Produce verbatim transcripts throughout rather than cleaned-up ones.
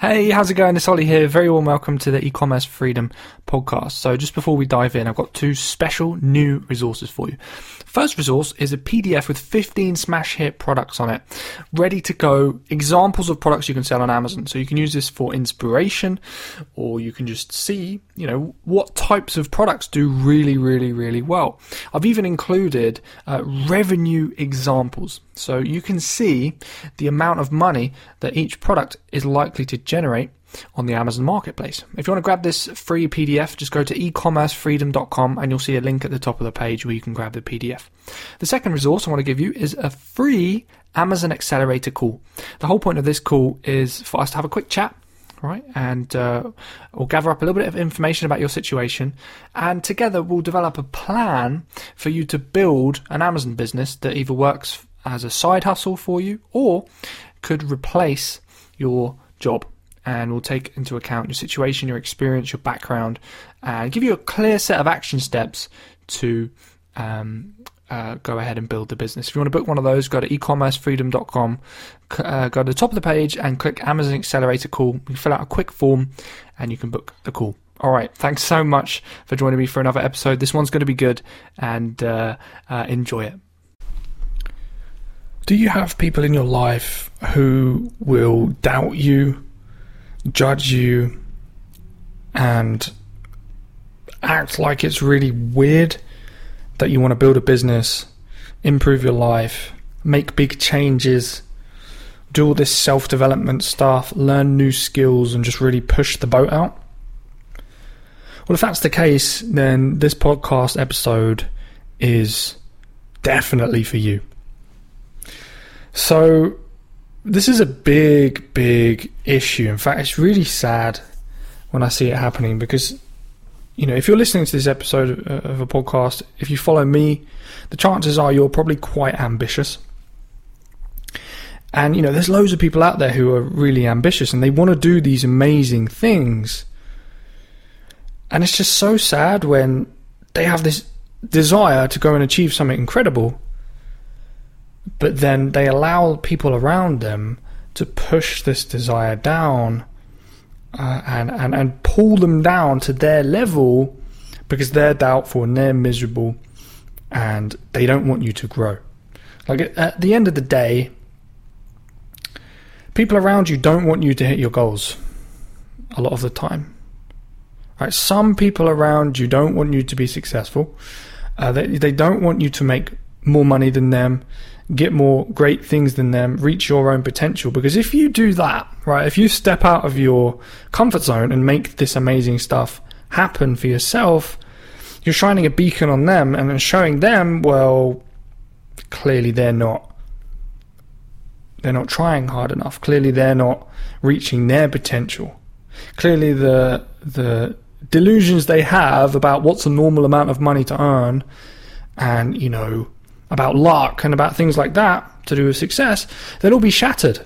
Hey, how's it going? It's Ollie here. Very warm welcome to the e-commerce freedom podcast. So just before we dive in, I've got two special new resources for you. First resource is a P D F with fifteen smash hit products on it, ready to go, examples of products you can sell on Amazon. So you can use this for inspiration, or you can just see, you know, what types of products do really, really, really well. I've even included uh, revenue examples. So you can see the amount of money that each product is likely to generate on the Amazon marketplace. If you want to grab this free P D F, just go to e commerce freedom dot com and you'll see a link at the top of the page where you can grab the P D F. The second resource I want to give you is a free Amazon Accelerator call. The whole point of this call is for us to have a quick chat, right? And uh, we'll gather up a little bit of information about your situation, and together we'll develop a plan for you to build an Amazon business that either works as a side hustle for you or could replace your job. And we'll take into account your situation, your experience, your background, and give you a clear set of action steps to um, uh, go ahead and build the business. If you want to book one of those, go to e commerce freedom dot com, uh, go to the top of the page and click Amazon Accelerator Call. You can fill out a quick form and you can book the call. All right, thanks so much for joining me for another episode. This one's going to be good, and uh, uh, enjoy it. Do you have people in your life who will doubt you, judge you, and act like it's really weird that you want to build a business, improve your life, make big changes, do all this self-development stuff, learn new skills, and just really push the boat out? Well, if that's the case, then this podcast episode is definitely for you. So this is a big, big issue. In fact, it's really sad when I see it happening because, you know, if you're listening to this episode of a podcast, if you follow me, the chances are you're probably quite ambitious. And, you know, there's loads of people out there who are really ambitious and they want to do these amazing things. And it's just so sad when they have this desire to go and achieve something incredible, but then they allow people around them to push this desire down uh, and, and, and pull them down to their level because they're doubtful and they're miserable and they don't want you to grow. Like at, at the end of the day, people around you don't want you to hit your goals a lot of the time. Right? Some people around you don't want you to be successful. Uh, they, they don't want you to make more money than them, get more great things than them, reach your own potential. Because if you do that, right, if you step out of your comfort zone and make this amazing stuff happen for yourself, you're shining a beacon on them and showing them, well, clearly they're not they're not trying hard enough. Clearly they're not reaching their potential. Clearly the the delusions they have about what's a normal amount of money to earn and, you know, about luck and about things like that to do with success, they'll all be shattered,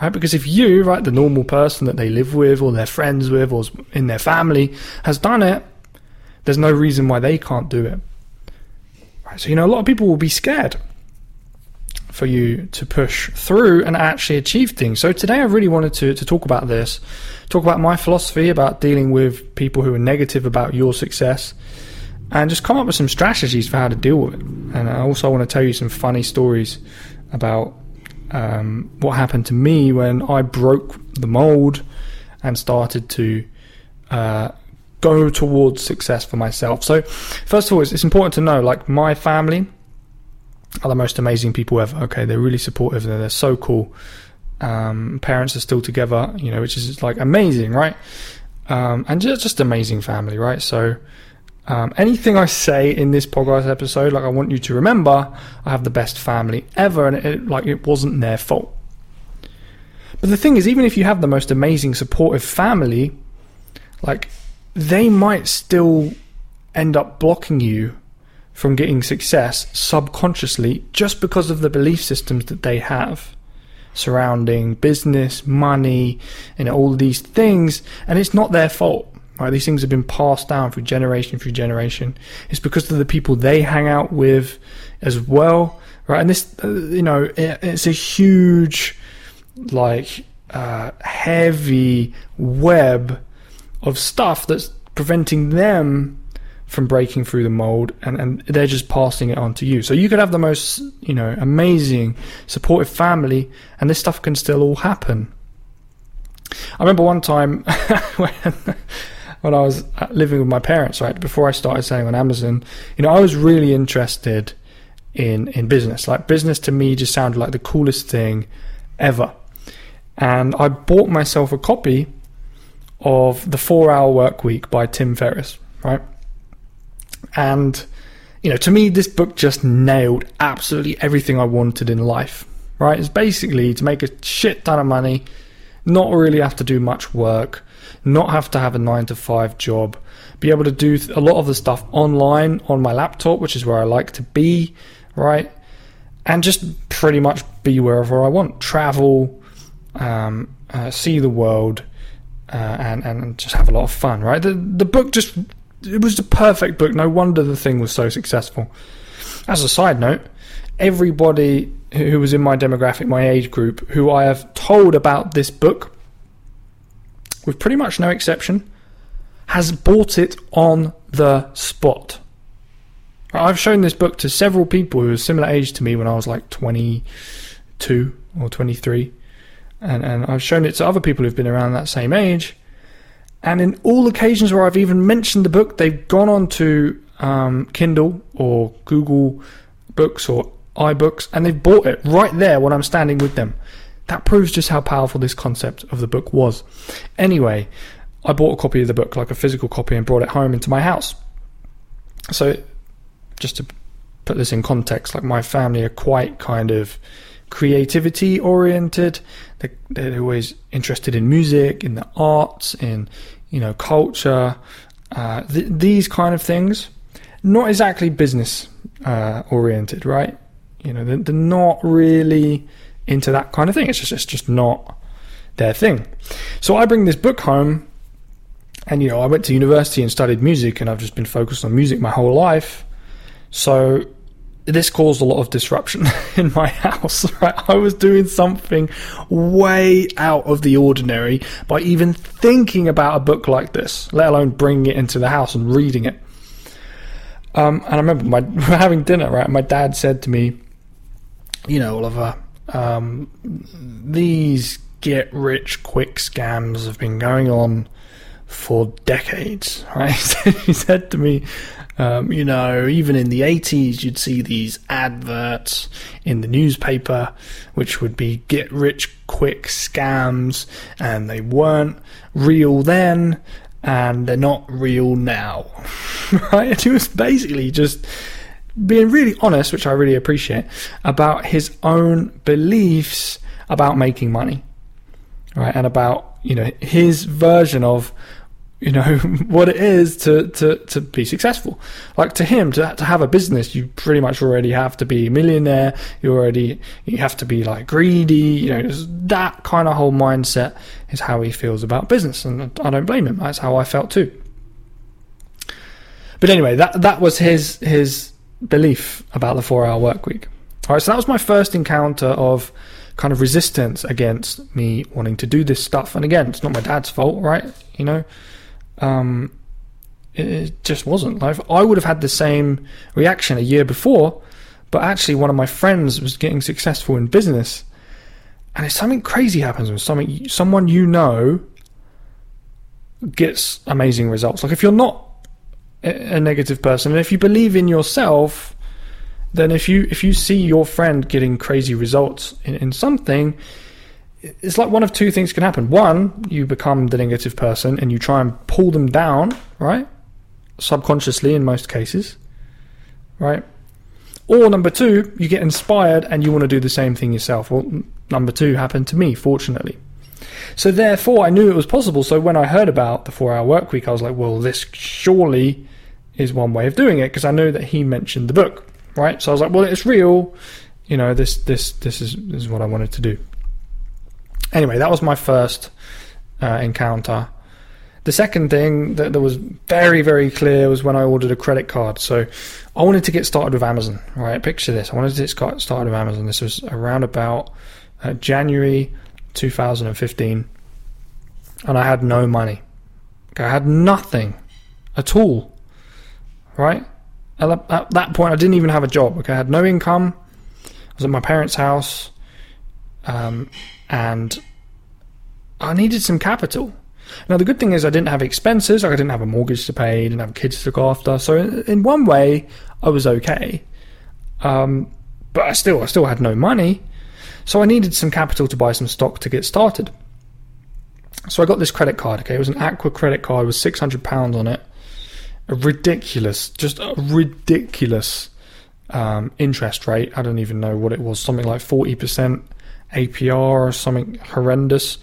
right? Because if you, right, the normal person that they live with or they're friends with or in their family has done it, there's no reason why they can't do it, right? So, you know, a lot of people will be scared for you to push through and actually achieve things. So today I really wanted to, to talk about this, talk about my philosophy about dealing with people who are negative about your success, and just come up with some strategies for how to deal with it. And I also want to tell you some funny stories about um, what happened to me when I broke the mold and started to uh, go towards success for myself. So first of all, it's, it's important to know, like, my family are the most amazing people ever. Okay, they're really supportive. They're, they're so cool. Um, parents are still together, you know, which is like amazing, right? Um, and just, just amazing family, right? So Um, anything I say in this podcast episode, like, I want you to remember, I have the best family ever, and it, it, like, it wasn't their fault. But the thing is, even if you have the most amazing supportive family, like, they might still end up blocking you from getting success subconsciously just because of the belief systems that they have surrounding business, money, and all these things, and it's not their fault. Right, these things have been passed down through generation through generation. It's because of the people they hang out with as well, right? And this, uh, you know, it, it's a huge, like, uh, heavy web of stuff that's preventing them from breaking through the mold, and, and they're just passing it on to you. So you could have the most, you know, amazing, supportive family, and this stuff can still all happen. I remember one time when, when I was living with my parents, right, before I started selling on Amazon, you know, I was really interested in, in business. Like, business to me just sounded like the coolest thing ever. And I bought myself a copy of The Four Hour Work Week by Tim Ferriss, right? And, you know, to me, this book just nailed absolutely everything I wanted in life, right? It's basically to make a shit ton of money, not really have to do much work, not have to have a nine to five job, be able to do a lot of the stuff online on my laptop, which is where I like to be, right? And just pretty much be wherever I want, travel, um, uh, see the world, uh, and, and just have a lot of fun, right? The, the book just... It was the perfect book. No wonder the thing was so successful. As a side note, everybody who was in my demographic, my age group, who I have told about this book, with pretty much no exception, has bought it on the spot. I've shown this book to several people who were similar age to me when I was like twenty-two or twenty-three. And, and I've shown it to other people who've been around that same age. And in all occasions where I've even mentioned the book, they've gone on to um, Kindle or Google Books or iBooks, and they've bought it right there when I'm standing with them. That proves just how powerful this concept of the book was. Anyway, I bought a copy of the book, like a physical copy, and brought it home into my house. So just to put this in context, like, my family are quite kind of creativity oriented. They're, they're always interested in music, in the arts, in, you know, culture, uh, th- these kind of things. Not exactly business uh, oriented, right? You know, they're, they're not really into that kind of thing. It's just it's just not their thing. So I bring this book home, and, you know, I went to university and studied music, and I've just been focused on music my whole life. So this caused a lot of disruption in my house, right? I was doing something way out of the ordinary by even thinking about a book like this, let alone bringing it into the house and reading it. Um, and I remember my, we were having dinner, right? My dad said to me, you know, Oliver, um, these get-rich-quick scams have been going on for decades, right? He said to me, Um, you know, even in the eighties, you'd see these adverts in the newspaper, which would be get-rich-quick scams, and they weren't real then, and they're not real now, right? And he was basically just being really honest, which I really appreciate, about his own beliefs about making money, right? And about, you know, his version of, you know, what it is to, to, to be successful. Like, to him, to, to have a business, you pretty much already have to be a millionaire. You already, you have to be, like, greedy. You know, that kind of whole mindset is how he feels about business. And I don't blame him. That's how I felt too. But anyway, that, that was his, his belief about the four hour work week. All right. So that was my first encounter of kind of resistance against me wanting to do this stuff. And again, it's not my dad's fault, right? You know, Um, it just wasn't. Like, I would have had the same reaction a year before, but actually one of my friends was getting successful in business, and if something crazy happens when something, someone you know gets amazing results. Like, if you're not a negative person, and if you believe in yourself, then if you if you see your friend getting crazy results in, in something, it's like one of two things can happen. One, you become the negative person and you try and pull them down, right? Subconsciously in most cases, right? Or number two, you get inspired and you want to do the same thing yourself. Well, number two happened to me, fortunately. So therefore, I knew it was possible. So when I heard about the four-hour work week, I was like, well, this surely is one way of doing it, because I know that he mentioned the book, right? So I was like, well, it's real. You know, this this this is, this is what I wanted to do. Anyway, that was my first uh, encounter. The second thing that, that was very, very clear was when I ordered a credit card. So I wanted to get started with Amazon, right? Picture this. I wanted to get started with Amazon. This was around about uh, January two thousand fifteen, and I had no money. Okay, I had nothing at all, right? At that point, I didn't even have a job. Okay, I had no income. I was at my parents' house, um, and I needed some capital. Now, the good thing is I didn't have expenses. Like I didn't have a mortgage to pay, didn't have kids to look after. So in, in one way, I was okay. Um, but I still, I still had no money. So I needed some capital to buy some stock to get started. So I got this credit card. Okay, it was an Aqua credit card with six hundred pounds on it. A ridiculous, just a ridiculous um, interest rate. I don't even know what it was. Something like forty percent A P R or something horrendous.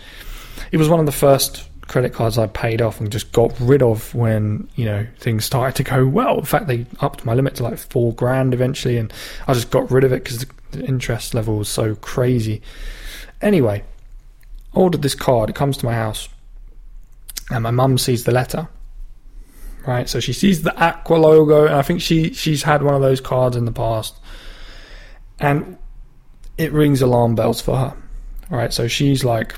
It was one of the first credit cards I paid off and just got rid of when, you know, things started to go well. In fact, they upped my limit to like four grand eventually, and I just got rid of it because the interest level was so crazy. Anyway, ordered this card. It comes to my house, and my mum sees the letter. Right, so she sees the Aqua logo, and I think she she's had one of those cards in the past, and it rings alarm bells for her. All right, so she's like,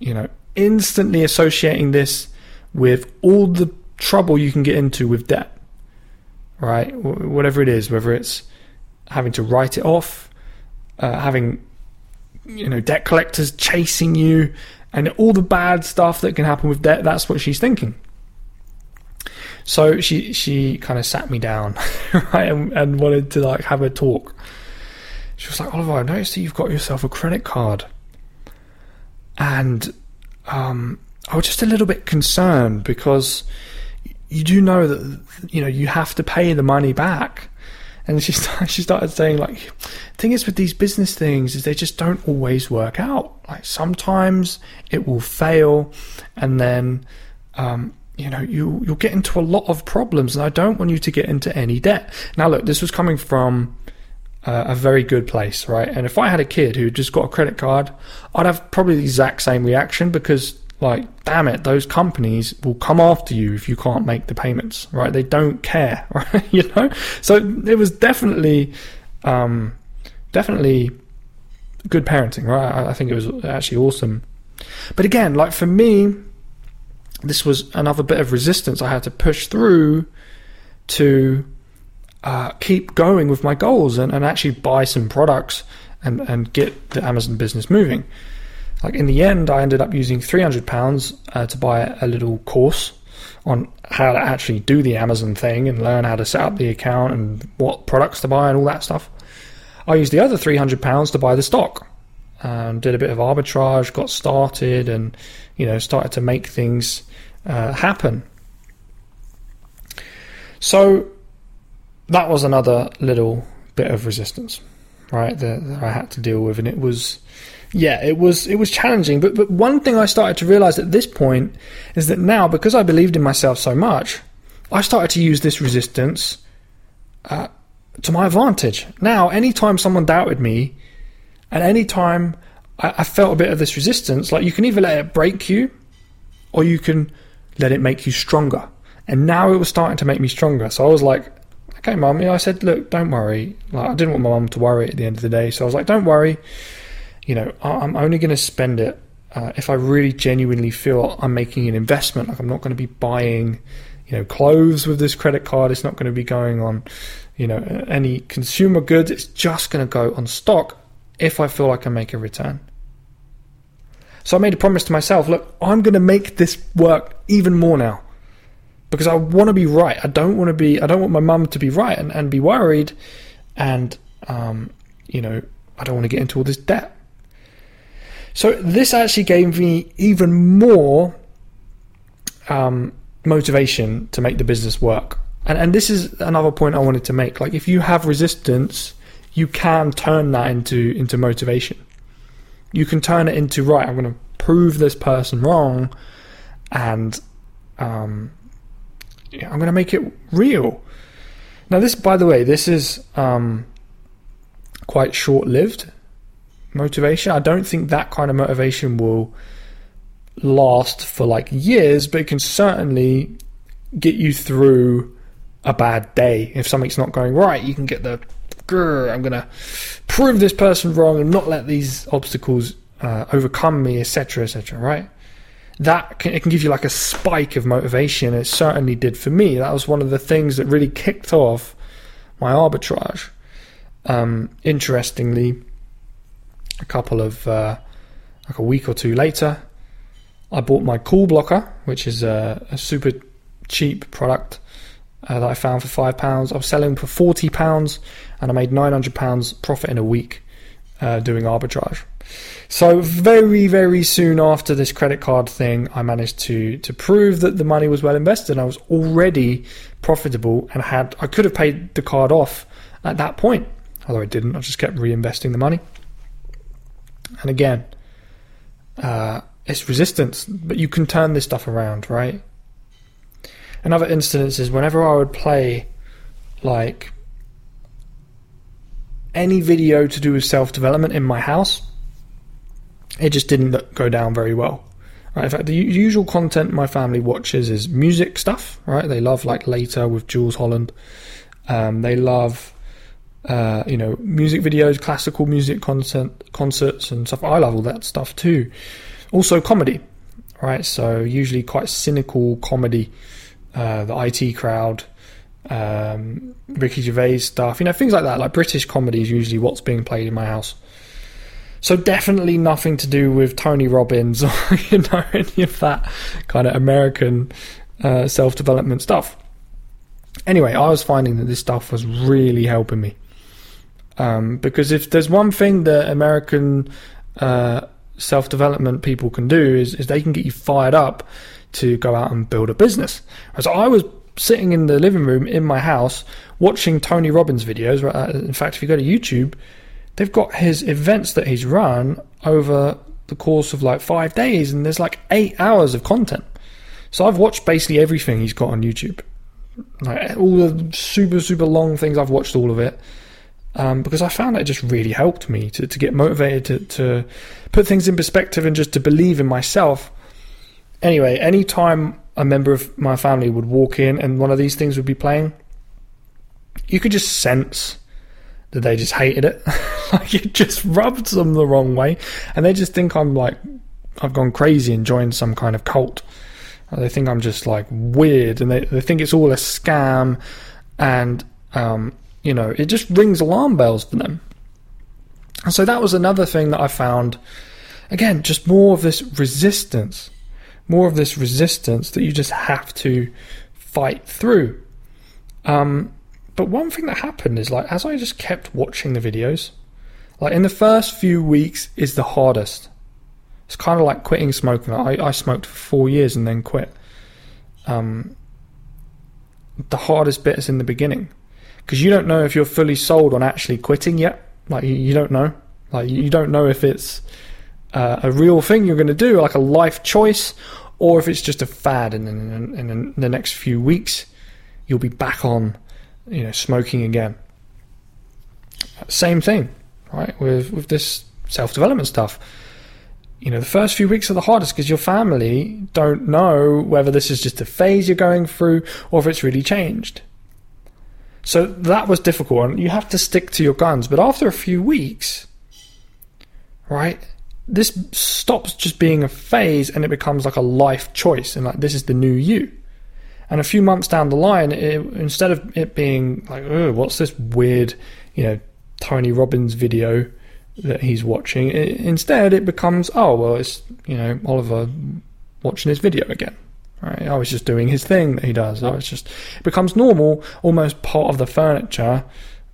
you know, instantly associating this with all the trouble you can get into with debt, right? Whatever it is, whether it's having to write it off, uh, having, you know, debt collectors chasing you, and all the bad stuff that can happen with debt. That's what she's thinking. So she she kind of sat me down, right, and, and wanted to like have a talk. She was like, "Oliver, I noticed that you've got yourself a credit card, and um, I was just a little bit concerned because you do know that, you know, you have to pay the money back." And she started, she started saying, like, the thing is with these business things is they just don't always work out. Like sometimes it will fail, and then um, you know you you'll get into a lot of problems. And I don't want you to get into any debt. Now, look, this was coming from Uh, a very good place, right? And if I had a kid who just got a credit card, I'd have probably the exact same reaction because, like, damn it, those companies will come after you if you can't make the payments, right? They don't care, right? You know? So it was definitely, um, definitely good parenting, right? I, I think it was actually awesome. But again, like for me, this was another bit of resistance I had to push through to Uh, keep going with my goals and, and actually buy some products and, and get the Amazon business moving. Like in the end, I ended up using three hundred pounds uh, to buy a little course on how to actually do the Amazon thing and learn how to set up the account and what products to buy and all that stuff. I used the other three hundred pounds to buy the stock and did a bit of arbitrage, got started, and, you know, started to make things uh, happen. So that was another little bit of resistance, right, that, that I had to deal with. And it was, yeah, it was it was challenging. But but one thing I started to realize at this point is that now, because I believed in myself so much, I started to use this resistance uh, to my advantage. Now, anytime someone doubted me and anytime I, I felt a bit of this resistance, like you can either let it break you or you can let it make you stronger. And now it was starting to make me stronger. So I was like, okay, Mum, you know, I said, look, don't worry. Like, I didn't want my mum to worry at the end of the day. So I was like, don't worry. You know, I'm only going to spend it uh, if I really genuinely feel I'm making an investment. Like I'm not going to be buying, you know, clothes with this credit card. It's not going to be going on, you know, any consumer goods. It's just going to go on stock if I feel I can make a return. So I made a promise to myself, look, I'm going to make this work even more now. Because I want to be right. I don't want to be. I don't want my mum to be right and, and be worried, and um, you know, I don't want to get into all this debt. So this actually gave me even more um, motivation to make the business work. And and this is another point I wanted to make. Like if you have resistance, you can turn that into into motivation. You can turn it into, right, I'm going to prove this person wrong, and Um, I'm going to make it real. Now this, by the way, this is um, quite short-lived motivation. I don't think that kind of motivation will last for like years, but it can certainly get you through a bad day. If something's not going right, you can get the, grr, I'm going to prove this person wrong and not let these obstacles uh, overcome me, et cetera, et cetera, right? That can, it can give you like a spike of motivation. It certainly did for me. That was one of the things that really kicked off my arbitrage. Um, interestingly, a couple of uh, like a week or two later, I bought my Cool Blocker, which is a, a super cheap product uh, that I found for five pounds. I was selling for forty pounds, and I made nine hundred pounds profit in a week uh, doing arbitrage. So very, very soon after this credit card thing, I managed to to prove that the money was well invested. And I was already profitable and had I could have paid the card off at that point, although I didn't. I just kept reinvesting the money. And again, uh, it's resistance, but you can turn this stuff around, right? Another instance is whenever I would play like any video to do with self-development in my house, it just didn't go down very well. Right? In fact, the usual content my family watches is music stuff, right? They love like Later with Jools Holland. Um, they love... Uh, you know, music videos, classical music concert, concerts and stuff. I love all that stuff too. Also comedy, right? So usually quite cynical comedy, uh, the I T Crowd, um, Ricky Gervais stuff, you know, things like that. Like British comedy is usually what's being played in my house. So definitely nothing to do with Tony Robbins or, you know, any of that kind of American uh, self-development stuff. Anyway, I was finding that this stuff was really helping me. Um, because if there's one thing that American uh, self-development people can do is, is they can get you fired up to go out and build a business. So I was sitting in the living room in my house watching Tony Robbins videos. In fact, if you go to YouTube, they've got his events that he's run over the course of like five days, and there's like eight hours of content. So I've watched basically everything he's got on YouTube. Like all the super, super long things, I've watched all of it. Um, because I found that it just really helped me to, to get motivated, to, to put things in perspective and just to believe in myself. Anyway, any time a member of my family would walk in and one of these things would be playing, you could just sense that they just hated it. Like it just rubbed them the wrong way. And they just think I'm like, I've gone crazy and joined some kind of cult. They think I'm just like weird, and they, they think it's all a scam, and... um You know, it just rings alarm bells for them. And so that was another thing that I found. Again, just more of this resistance. More of this resistance that you just have to fight through. Um, but one thing that happened is, like, as I just kept watching the videos, like, in the first few weeks is the hardest. It's kind of like quitting smoking. I, I smoked for four years and then quit. Um, the hardest bit is in the beginning. Because you don't know if you're fully sold on actually quitting yet. Like, you, you don't know. Like, you don't know if it's uh, a real thing you're going to do, like a life choice, or if it's just a fad. And in the next few weeks, you'll be back on, you know, smoking again. Same thing, right, with, with this self-development stuff. You know, the first few weeks are the hardest because your family don't know whether this is just a phase you're going through or if it's really changed. So that was difficult, and you have to stick to your guns. But after a few weeks, right, this stops just being a phase and it becomes like a life choice, and like this is the new you. And a few months down the line, it, instead of it being like, oh, what's this weird, you know, Tony Robbins video that he's watching, it, instead it becomes, oh, well, it's, you know, Oliver watching his video again. Right? I was just doing his thing that he does. I was just, it becomes normal, almost part of the furniture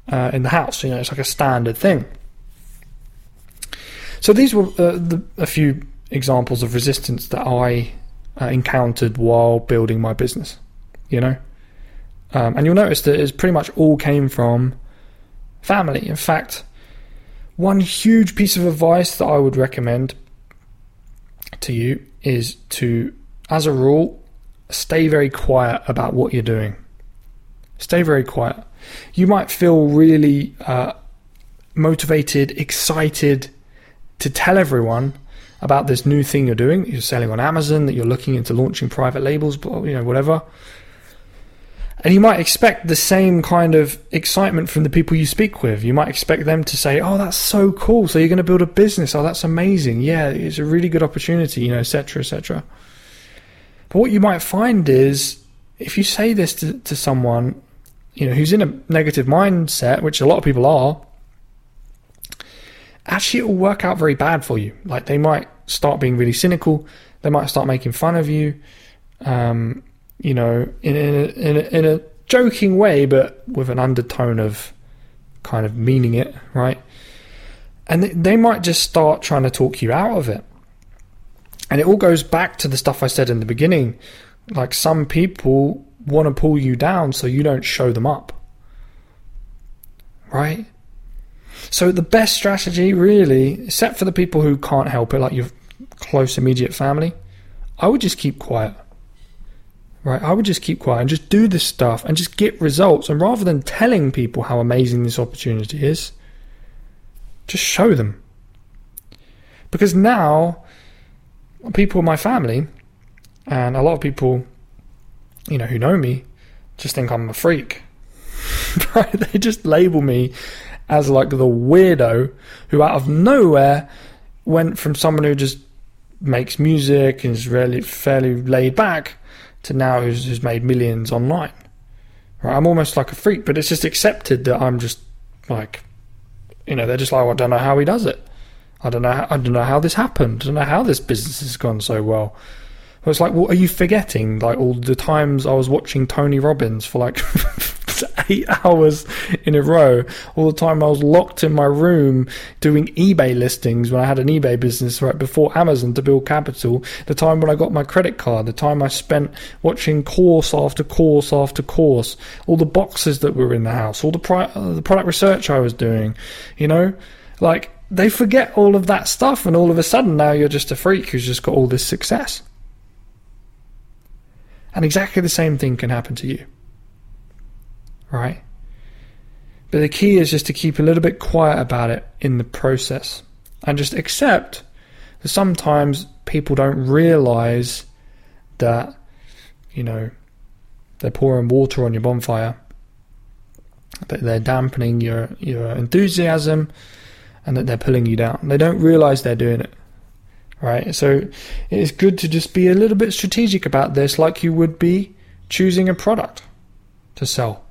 uh, in the house. You know, it's like a standard thing. So these were uh, the, a few examples of resistance that I uh, encountered while building my business. You know, um, and you'll notice that it's pretty much all came from family. In fact, one huge piece of advice that I would recommend to you is to, as a rule, stay very quiet about what you're doing. Stay very quiet. You might feel really uh, motivated, excited to tell everyone about this new thing you're doing, that you're selling on Amazon, that you're looking into launching private labels, you know, whatever. And you might expect the same kind of excitement from the people you speak with. You might expect them to say, oh, that's so cool. So you're going to build a business. Oh, that's amazing. Yeah, it's a really good opportunity, you know, et cetera, et cetera. But what you might find is if you say this to, to someone, you know, who's in a negative mindset, which a lot of people are, actually it will work out very bad for you. Like they might start being really cynical. They might start making fun of you. Um, you know, in, in, a, in, a, in a joking way, but with an undertone of kind of meaning it, right? And th- they might just start trying to talk you out of it. And it all goes back to the stuff I said in the beginning. Like some people want to pull you down so you don't show them up, right? So the best strategy really, except for the people who can't help it, like your close immediate family, I would just keep quiet. Right, I would just keep quiet and just do this stuff and just get results. And rather than telling people how amazing this opportunity is, just show them. Because now, people in my family and a lot of people, you know, who know me, just think I'm a freak. Right? They just label me as like the weirdo who out of nowhere went from someone who just makes music and is really fairly laid back to now who's, who's made millions online. Right? I'm almost like a freak, but it's just accepted that I'm just like, you know, they're just like, well, I don't know how he does it. I don't know how, I don't know how this happened. I don't know how this business has gone so well. But it's like, well, are you forgetting like all the times I was watching Tony Robbins for like eight hours in a row, all the time I was locked in my room doing eBay listings when I had an eBay business right before Amazon to build capital, the time when I got my credit card, the time I spent watching course after course after course, all the boxes that were in the house, all the, pri- the product research I was doing, you know, like they forget all of that stuff and all of a sudden now you're just a freak who's just got all this success. And exactly the same thing can happen to you. Right? But the key is just to keep a little bit quiet about it in the process and just accept that sometimes people don't realize that, you know, they're pouring water on your bonfire, that they're dampening your, your enthusiasm and that they're pulling you down. They don't realize they're doing it. Right? So it's good to just be a little bit strategic about this, like you would be choosing a product to sell.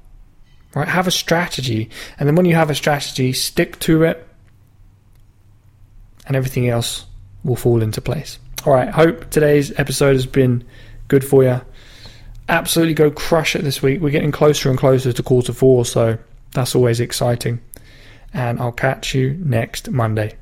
Right, have a strategy, and then when you have a strategy, stick to it, and everything else will fall into place. All right, hope today's episode has been good for you. Absolutely go crush it this week. We're getting closer and closer to quarter four, so that's always exciting. And I'll catch you next Monday.